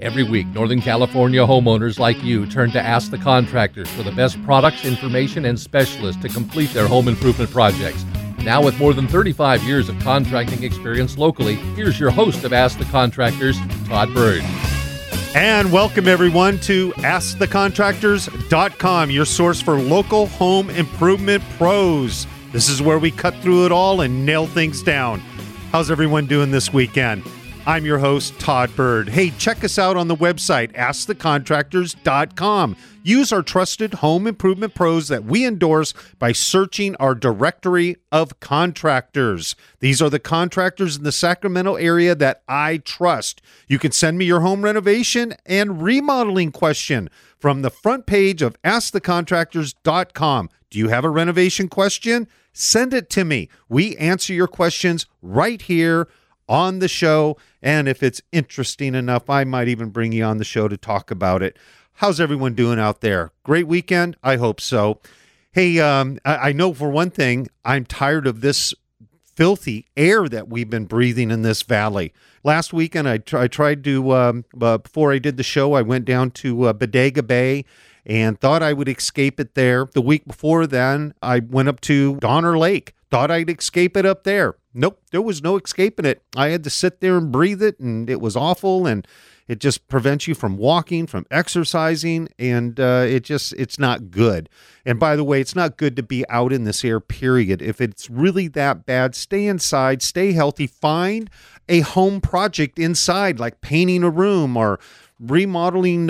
Every week, Northern California homeowners like you turn to Ask the Contractors for the best products, information, and specialists to complete their home improvement projects. Now with more than 35 years of contracting experience locally, here's your host of Ask the Contractors, Todd Byrd. And welcome everyone to AskTheContractors.com, your source for local home improvement pros. This is where we cut through it all and nail things down. How's everyone doing this weekend? I'm your host, Todd Byrd. Hey, check us out on the website, AskTheContractors.com. Use our trusted home improvement pros that we endorse by searching our directory of contractors. These are the contractors in the Sacramento area that I trust. You can send me your home renovation and remodeling question from the front page of AskTheContractors.com. Do you have a renovation question? Send it to me. We answer your questions right here on the show, and if it's interesting enough, I might even bring you on the show to talk about it. How's everyone doing out there? Great weekend? I hope so. Hey, I know for one thing, I'm tired of this filthy air that we've been breathing in this valley. Last weekend, I tried to, before I did the show, I went down to Bodega Bay and thought I would escape it there. The week before then, I went up to Donner Lake. Thought I'd escape it up there. Nope, there was no escaping it. I had to sit there and breathe it, and it was awful, and it just prevents you from walking, from exercising, and it's not good. And by the way, it's not good to be out in this air, period. If it's really that bad, stay inside, stay healthy, find a home project inside, like painting a room or remodeling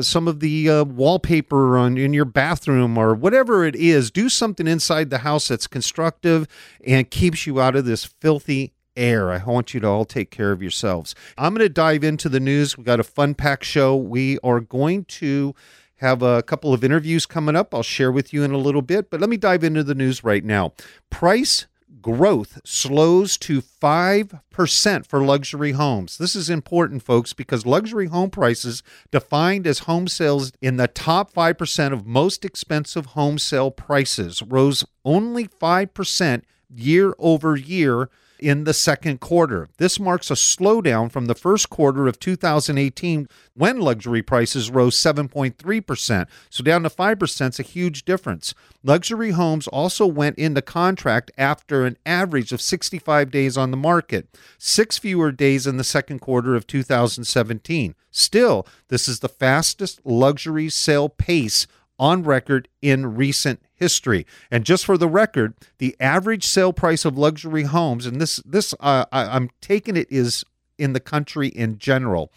some of the wallpaper in your bathroom or whatever it is. Do something inside the house that's constructive and keeps you out of this filthy air. I want you to all take care of yourselves. I'm going to dive into the news. We got a fun-packed show. We are going to have a couple of interviews coming up. I'll share with you in a little bit, but let me dive into the news right now. Price growth slows to 5% for luxury homes. This is important, folks, because luxury home prices, defined as home sales in the top 5% of most expensive home sale prices, rose only 5% year over year in the second quarter. This marks a slowdown from the first quarter of 2018 when luxury prices rose 7.3%. So down to 5% is a huge difference. Luxury homes also went into contract after an average of 65 days on the market, 6 fewer days in the second quarter of 2017. Still, this is the fastest luxury sale pace on record in recent history. And just for the record, the average sale price of luxury homes, and this I'm taking it is in the country in general,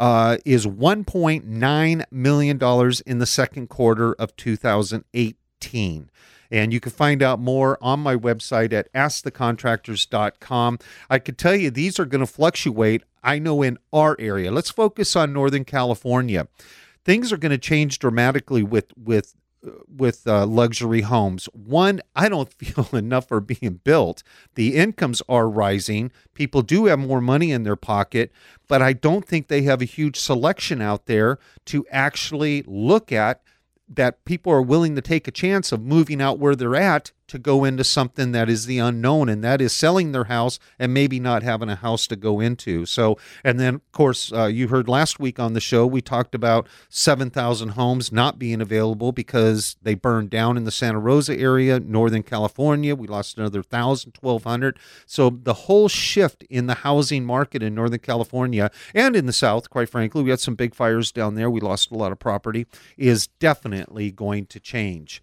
is $1.9 million in the second quarter of 2018. And you can find out more on my website at AskTheContractors.com. I could tell you these are going to fluctuate, I know, in our area. Let's focus on Northern California. Things are going to change dramatically with luxury homes. One, I don't feel enough are being built. The incomes are rising. People do have more money in their pocket, but I don't think they have a huge selection out there to actually look at that people are willing to take a chance of moving out where they're at to go into something that is the unknown, and that is selling their house and maybe not having a house to go into. So, and then of course, you heard last week on the show, we talked about 7,000 homes not being available because they burned down in the Santa Rosa area, Northern California. We lost another 1,000, 1,200. So the whole shift in the housing market in Northern California and in the South, quite frankly, we had some big fires down there. We lost a lot of property, is definitely going to change.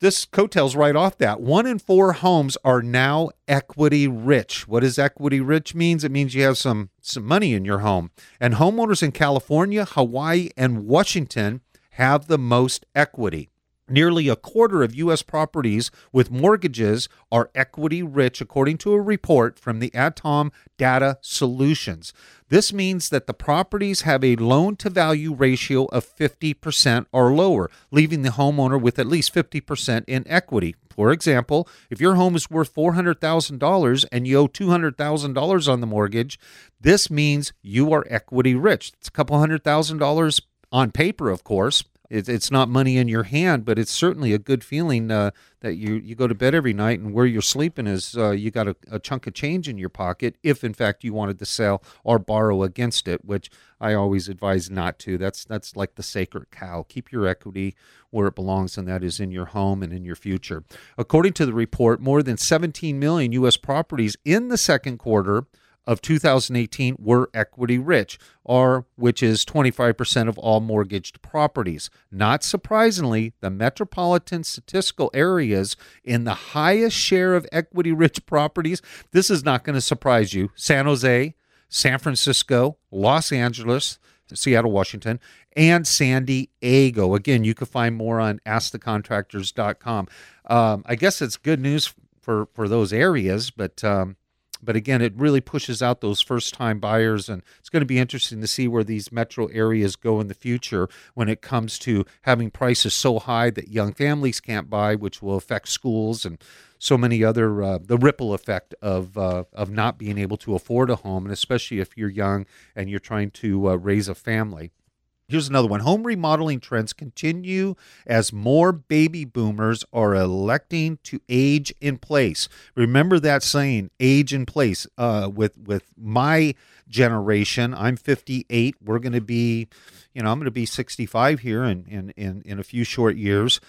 This coattails right off that. 1 in 4 homes are now equity rich. What does equity rich means? It means you have some money in your home. And homeowners in California, Hawaii, and Washington have the most equity. Nearly a quarter of U.S. properties with mortgages are equity rich, according to a report from the ATTOM Data Solutions. This means that the properties have a loan-to-value ratio of 50% or lower, leaving the homeowner with at least 50% in equity. For example, if your home is worth $400,000 and you owe $200,000 on the mortgage, this means you are equity rich. It's a couple $100,000 on paper, of course, It's not money in your hand, but it's certainly a good feeling that you go to bed every night and where you're sleeping is you got a chunk of change in your pocket if, in fact, you wanted to sell or borrow against it, which I always advise not to. That's like the sacred cow. Keep your equity where it belongs, and that is in your home and in your future. According to the report, more than 17 million U.S. properties in the second quarter of 2018 were equity rich, or which is 25% of all mortgaged properties. Not surprisingly, the metropolitan statistical areas in the highest share of equity rich properties, this is not going to surprise you, San Jose, San Francisco, Los Angeles, Seattle, Washington, and San Diego. Again, you can find more on AskTheContractors.com. I guess it's good news for those areas, but again, it really pushes out those first-time buyers, and it's going to be interesting to see where these metro areas go in the future when it comes to having prices so high that young families can't buy, which will affect schools and so many other, the ripple effect of not being able to afford a home, and especially if you're young and you're trying to raise a family. Here's another one. Home remodeling trends continue as more baby boomers are electing to age in place. Remember that saying, age in place. With my generation, I'm 58. We're going to be, I'm going to be 65 here in a few short years.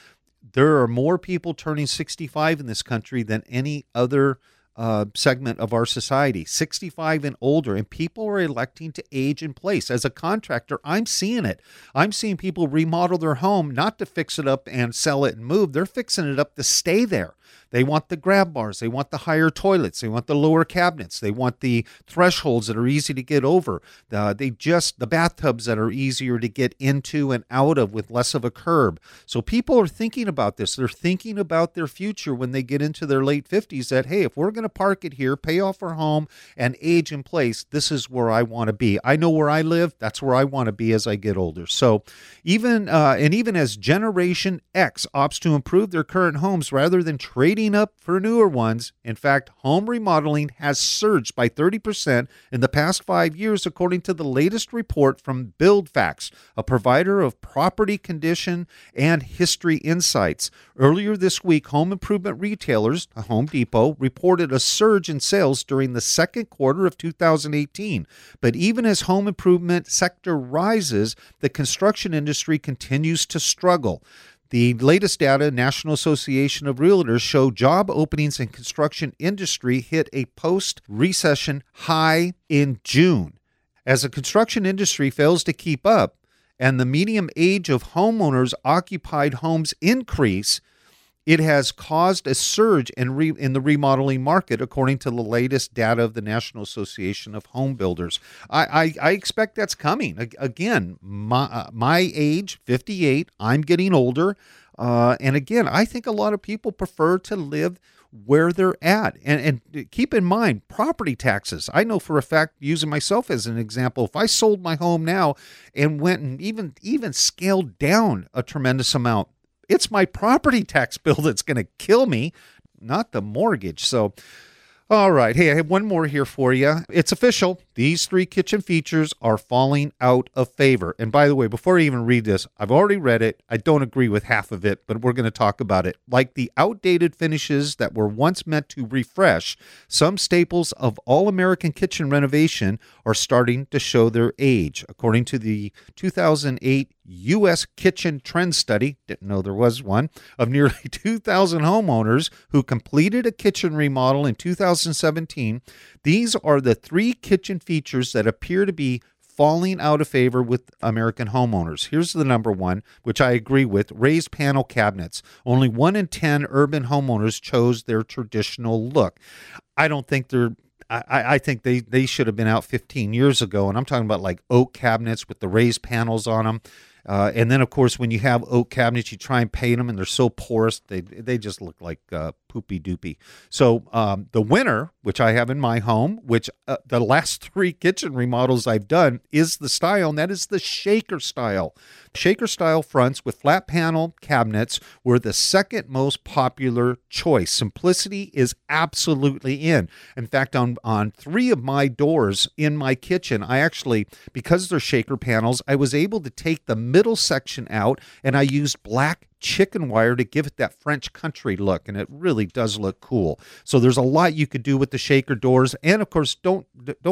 There are more people turning 65 in this country than any other segment of our society, 65 and older, and people are electing to age in place. As a contractor, I'm seeing it. I'm seeing people remodel their home, not to fix it up and sell it and move. They're fixing it up to stay there. They want the grab bars. They want the higher toilets. They want the lower cabinets. They want the thresholds that are easy to get over. The bathtubs that are easier to get into and out of with less of a curb. So people are thinking about this. They're thinking about their future when they get into their late 50s that, hey, if we're going to park it here, pay off our home, and age in place, this is where I want to be. I know where I live. That's where I want to be as I get older. So even as Generation X opts to improve their current homes rather than trading up for newer ones, in fact, home remodeling has surged by 30% in the past 5 years, according to the latest report from BuildFax, a provider of property condition and history insights. Earlier this week, home improvement retailers, Home Depot, reported a surge in sales during the second quarter of 2018. But even as home improvement sector rises, the construction industry continues to struggle. The latest data, National Association of Realtors, show job openings in construction industry hit a post-recession high in June. As the construction industry fails to keep up and the median age of homeowners occupied homes increase, it has caused a surge in the remodeling market, according to the latest data of the National Association of Home Builders. I expect that's coming. Again, my age, 58, I'm getting older. And again, I think a lot of people prefer to live where they're at. And keep in mind, property taxes. I know for a fact, using myself as an example, if I sold my home now and went and even scaled down a tremendous amount, it's my property tax bill that's going to kill me, not the mortgage. So, all right. Hey, I have one more here for you. It's official. These three kitchen features are falling out of favor. And by the way, before I even read this, I've already read it. I don't agree with half of it, but we're going to talk about it. Like the outdated finishes that were once meant to refresh, some staples of all-American kitchen renovation are starting to show their age. According to the 2008 U.S. Kitchen Trend Study, didn't know there was one, of nearly 2,000 homeowners who completed a kitchen remodel in 2017, these are the three kitchen features that appear to be falling out of favor with American homeowners. Here's the number one, which I agree with, raised panel cabinets. Only 1 in 10 urban homeowners chose their traditional look. I don't think they're I think they should have been out 15 years ago, and I'm talking about like oak cabinets with the raised panels on them. And then, of course, when you have oak cabinets, you try and paint them, and they're so porous, they just look like poopy-doopy. So the winner, which I have in my home, which the last three kitchen remodels I've done, is the style, and that is the shaker style. Shaker style fronts with flat panel cabinets were the second most popular choice. Simplicity is absolutely in. In fact, on 3 of my doors in my kitchen, I actually, because they're shaker panels, I was able to take the middle section out, and I used black chicken wire to give it that French country look, and it really does look cool. So there's a lot you could do with the shaker doors, and of course, don't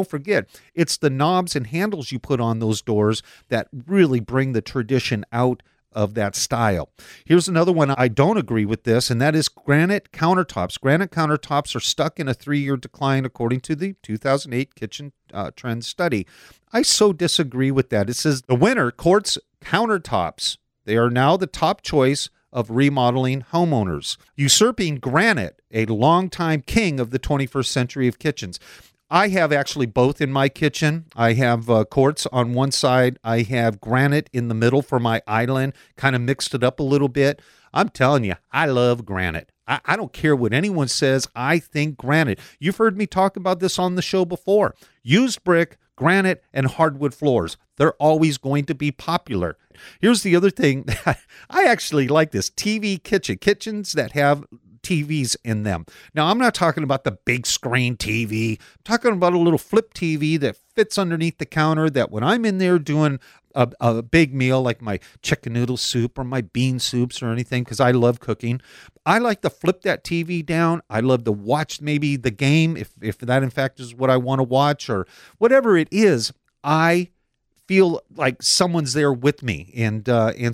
forget, it's the knobs and handles you put on those doors that really bring the tradition out of that style. Here's another one I don't agree with this, and that is granite countertops. Granite countertops are stuck in a 3-year decline according to the 2008 Kitchen Trends Study. I so disagree with that. It says the winner, Quartz countertops. They are now the top choice of remodeling homeowners, usurping granite, a longtime king of the 21st century of kitchens. I have actually both in my kitchen. I have quartz on one side. I have granite in the middle for my island, kind of mixed it up a little bit. I'm telling you, I love granite. I don't care what anyone says. I think granite. You've heard me talk about this on the show before. Used brick, granite, and hardwood floors. They're always going to be popular. Here's the other thing. I actually like this. TV kitchen. Kitchens that have TVs in them. Now, I'm not talking about the big screen TV. I'm talking about a little flip TV that fits underneath the counter that when I'm in there doing a big meal like my chicken noodle soup or my bean soups or anything, because I love cooking, I like to flip that TV down. I love to watch maybe the game if that in fact is what I want to watch or whatever it is. I feel like someone's there with me, and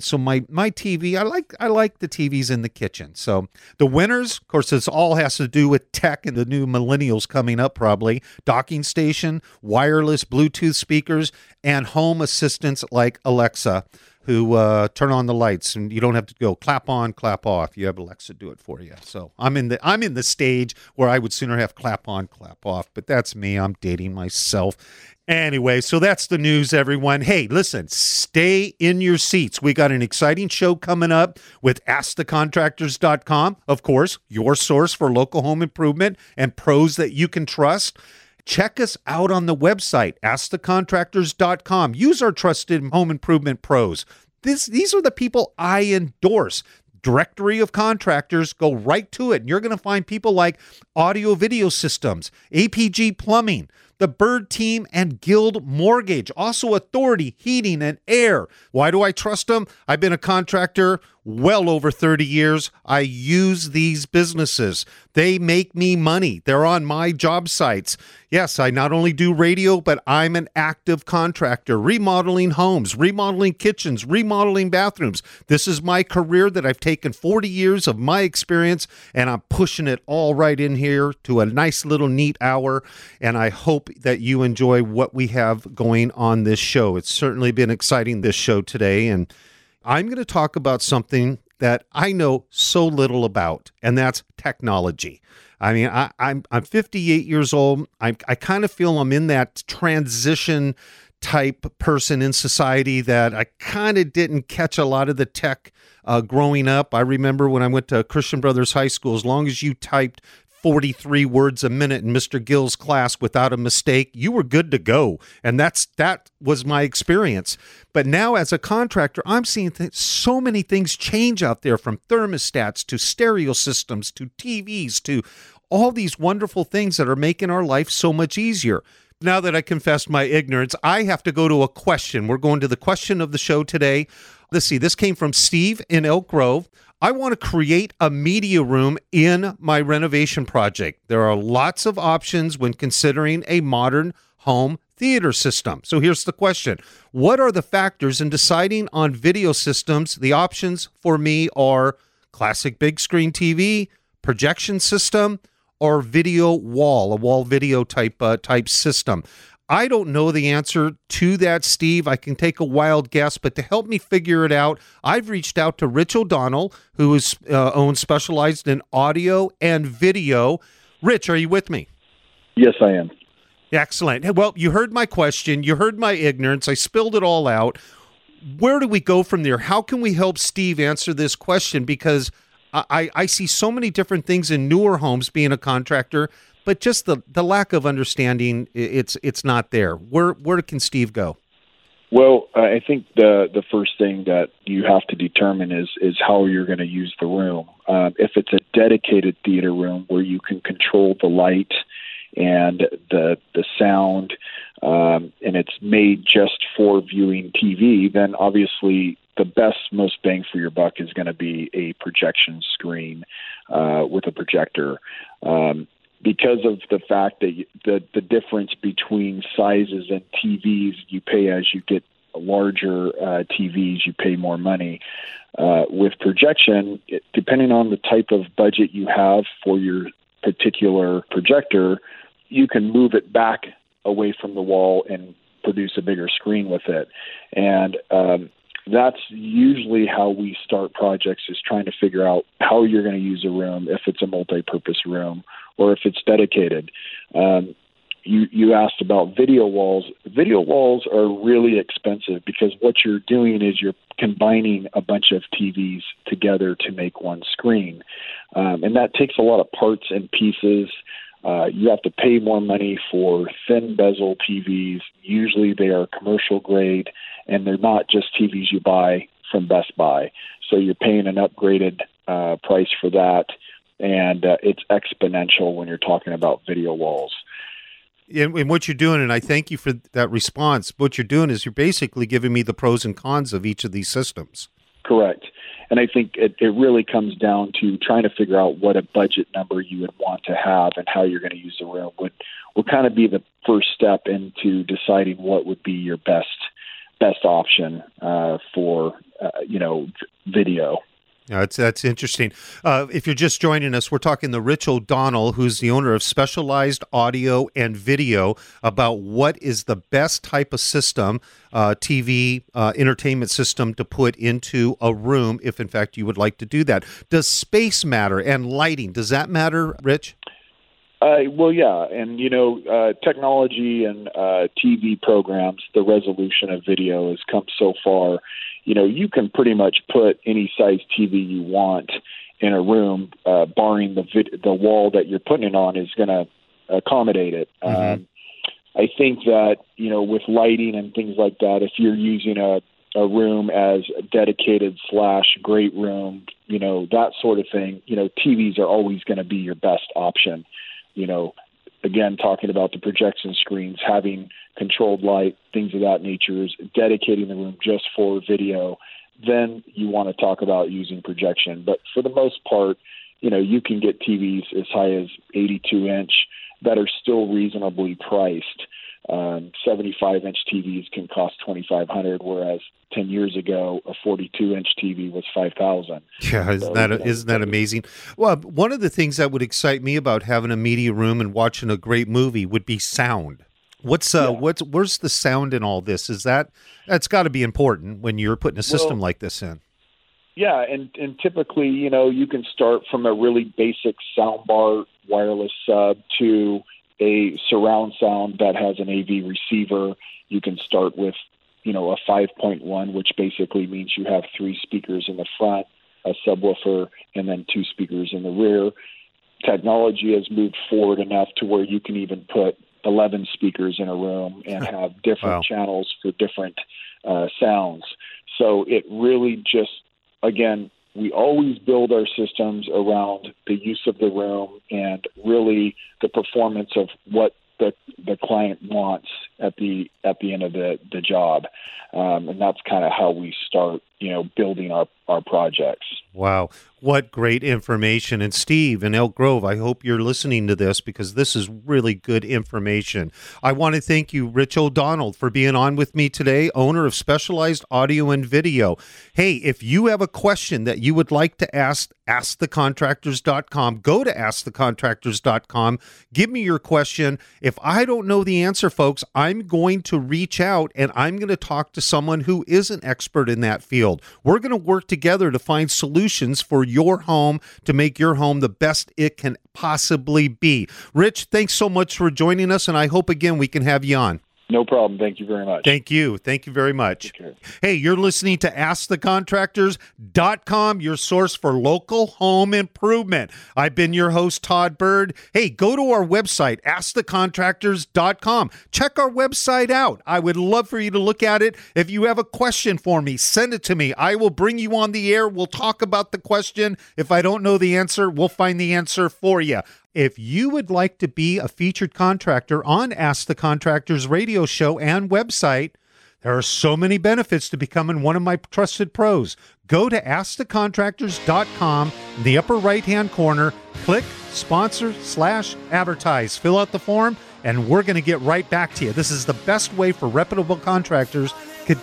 so my TV, I like the TVs in the kitchen. So the winners, of course, this all has to do with tech and the new millennials coming up probably. Docking station, wireless Bluetooth speakers, and home assistants like Alexa, who turn on the lights, and you don't have to go clap on, clap off. You have Alexa do it for you. So I'm in the stage where I would sooner have clap on, clap off, but that's me. I'm dating myself. Anyway, so that's the news, everyone. Hey, listen, stay in your seats. We got an exciting show coming up with AskTheContractors.com, of course, your source for local home improvement and pros that you can trust. Check us out on the website, AskTheContractors.com. Use our trusted home improvement pros. These are the people I endorse. Directory of contractors, go right to it, and you're going to find people like Audio Video Systems, APG Plumbing, the Byrd Team and Guild Mortgage, also Authority Heating and Air. Why do I trust them? I've been a contractor well over 30 years. I use these businesses. They make me money. They're on my job sites. Yes, I not only do radio, but I'm an active contractor, remodeling homes, remodeling kitchens, remodeling bathrooms. This is my career that I've taken 40 years of my experience, and I'm pushing it all right in here to a nice little neat hour, and I hope that you enjoy what we have going on this show. It's certainly been exciting, this show today, and I'm going to talk about something that I know so little about, and that's technology. I mean, I'm 58 years old. I kind of feel I'm in that transition type person in society that I kind of didn't catch a lot of the tech growing up. I remember when I went to Christian Brothers High School, as long as you typed 43 words a minute in Mr. Gill's class without a mistake, you were good to go. And that was my experience. But now as a contractor, I'm seeing so many things change out there, from thermostats to stereo systems to TVs to all these wonderful things that are making our life so much easier. Now that I confessed my ignorance, I have to go to a question. We're going to the question of the show today. Let's see, this came from Steve in Elk Grove. I want to create a media room in my renovation project. There are lots of options when considering a modern home theater system. So here's the question. What are the factors in deciding on video systems? The options for me are classic big screen TV, projection system, or video wall, a wall video type system. I don't know the answer to that, Steve. I can take a wild guess, but to help me figure it out, I've reached out to Rich O'Donnell, who is owns Specialized in Audio and Video. Rich, are you with me? Yes, I am. Excellent. Well, you heard my question. You heard my ignorance. I spilled it all out. Where do we go from there? How can we help Steve answer this question? Because I see so many different things in newer homes being a contractor, but just the lack of understanding, it's not there. Where can Steve go? Well, I think the first thing that you have to determine is how you're going to use the room. If it's a dedicated theater room where you can control the light and the sound, and it's made just for viewing TV, then obviously the best, most bang for your buck is going to be a projection screen with a projector. Because of the fact that the difference between sizes and TVs, you pay as you get larger TVs, you pay more money. With projection, depending on the type of budget you have for your particular projector, you can move it back away from the wall and produce a bigger screen with it. And that's usually how we start projects, is trying to figure out how you're going to use a room, if it's a multi-purpose room or if it's dedicated. You asked about video walls. Video walls are really expensive because what you're doing is you're combining a bunch of TVs together to make one screen. And that takes a lot of parts and pieces. You have to pay more money for thin bezel TVs. Usually they are commercial grade, and they're not just TVs you buy from Best Buy. So you're paying an upgraded price for that, and it's exponential when you're talking about video walls. And what you're doing, and I thank you for that response, what you're doing is you're basically giving me the pros and cons of each of these systems. Correct. And I think it really comes down to trying to figure out what a budget number you would want to have and how you're going to use the room would kind of be the first step into deciding what would be your best option for, video. Yeah, that's interesting. If you're just joining us, we're talking to Rich O'Donnell, who's the owner of Specialized Audio and Video, about what is the best type of system, TV entertainment system, to put into a room if, in fact, you would like to do that. Does space matter, and lighting? Does that matter, Rich? Well, yeah. And, technology and TV programs, the resolution of video has come so far. You can pretty much put any size TV you want in a room, barring the wall that you're putting it on is going to accommodate it. Mm-hmm. I think that, with lighting and things like that, if you're using a room as a dedicated / great room, that sort of thing, TVs are always going to be your best option. Again, talking about the projection screens, having controlled light, things of that nature, is dedicating the room just for video. Then you want to talk about using projection. But for the most part, you can get TVs as high as 82-inch that are still reasonably priced. 75-inch TVs can cost $2,500, whereas 10 years ago, a 42-inch TV was $5,000. Yeah, isn't that amazing? Well, one of the things that would excite me about having a media room and watching a great movie would be sound. Where's the sound in all this? That's got to be important when you're putting a system like this in. Yeah, and typically, you can start from a really basic soundbar wireless sub to a surround sound that has an AV receiver. You can start with, a 5.1, which basically means you have 3 speakers in the front, a subwoofer, and then 2 speakers in the rear. Technology has moved forward enough to where you can even put 11 speakers in a room and have different channels for different sounds. So it really just, again, we always build our systems around the use of the room and really the performance of what the client wants at the end of the job. And that's kind of how we start, building our projects. Wow. What great information. And Steve in Elk Grove, I hope you're listening to this because this is really good information. I want to thank you, Rich O'Donnell, for being on with me today, owner of Specialized Audio and Video. Hey, if you have a question that you would like to ask, AskTheContractors.com. Go to AskTheContractors.com. Give me your question. If I don't know the answer, folks, I'm going to reach out and I'm going to talk to someone who is an expert in that field. We're going to work together to find solutions for your home to make your home the best it can possibly be. Rich, thanks so much for joining us, and I hope again we can have you on. No problem. Thank you very much. Thank you very much. Hey, you're listening to AskTheContractors.com, your source for local home improvement. I've been your host, Todd Byrd. Hey, go to our website, AskTheContractors.com. Check our website out. I would love for you to look at it. If you have a question for me, send it to me. I will bring you on the air. We'll talk about the question. If I don't know the answer, we'll find the answer for you. If you would like to be a featured contractor on Ask the Contractors radio show and website, there are so many benefits to becoming one of my trusted pros. Go to AskTheContractors.com, in the upper right-hand corner, click sponsor/advertise. Fill out the form, and we're going to get right back to you. This is the best way for reputable contractors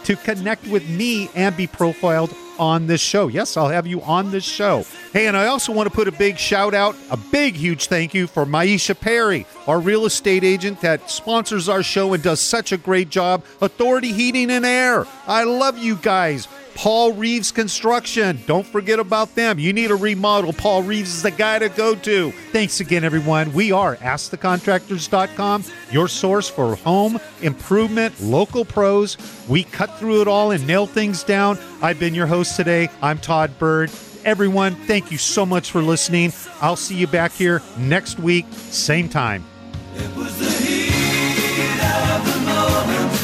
to connect with me and be profiled on this show. Yes, I'll have you on this show. Hey, and I also want to put a big shout out, a big, huge thank you for Myesha Perry, our real estate agent that sponsors our show and does such a great job. Authority Heating and Air. I love you guys. Paul Reeves Construction. Don't forget about them. You need a remodel. Paul Reeves is the guy to go to. Thanks again, everyone. We are AskTheContractors.com, your source for home improvement, local pros. We cut through it all and nail things down. I've been your host today. I'm Todd Byrd. Everyone, thank you so much for listening. I'll see you back here next week, same time. It was the heat of the moment,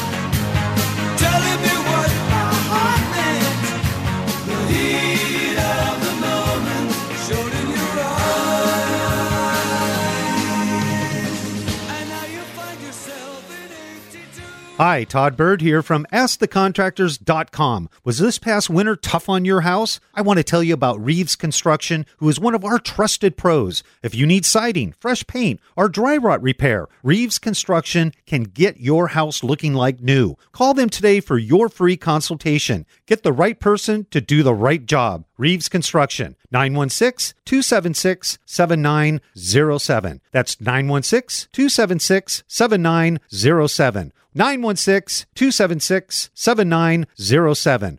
telling me what my heart meant. The heat of the moment showed in your eyes, and now you find yourself in 82. Hi, Todd Byrd here from AskTheContractors.com. Was this past winter tough on your house? I want to tell you about Reeves Construction, who is one of our trusted pros. If you need siding, fresh paint, or dry rot repair, Reeves Construction can get your house looking like new. Call them today for your free consultation. Get the right person to do the right job. Reeves Construction, 916-276-7907. That's 916-276-7907. 916-276-7907.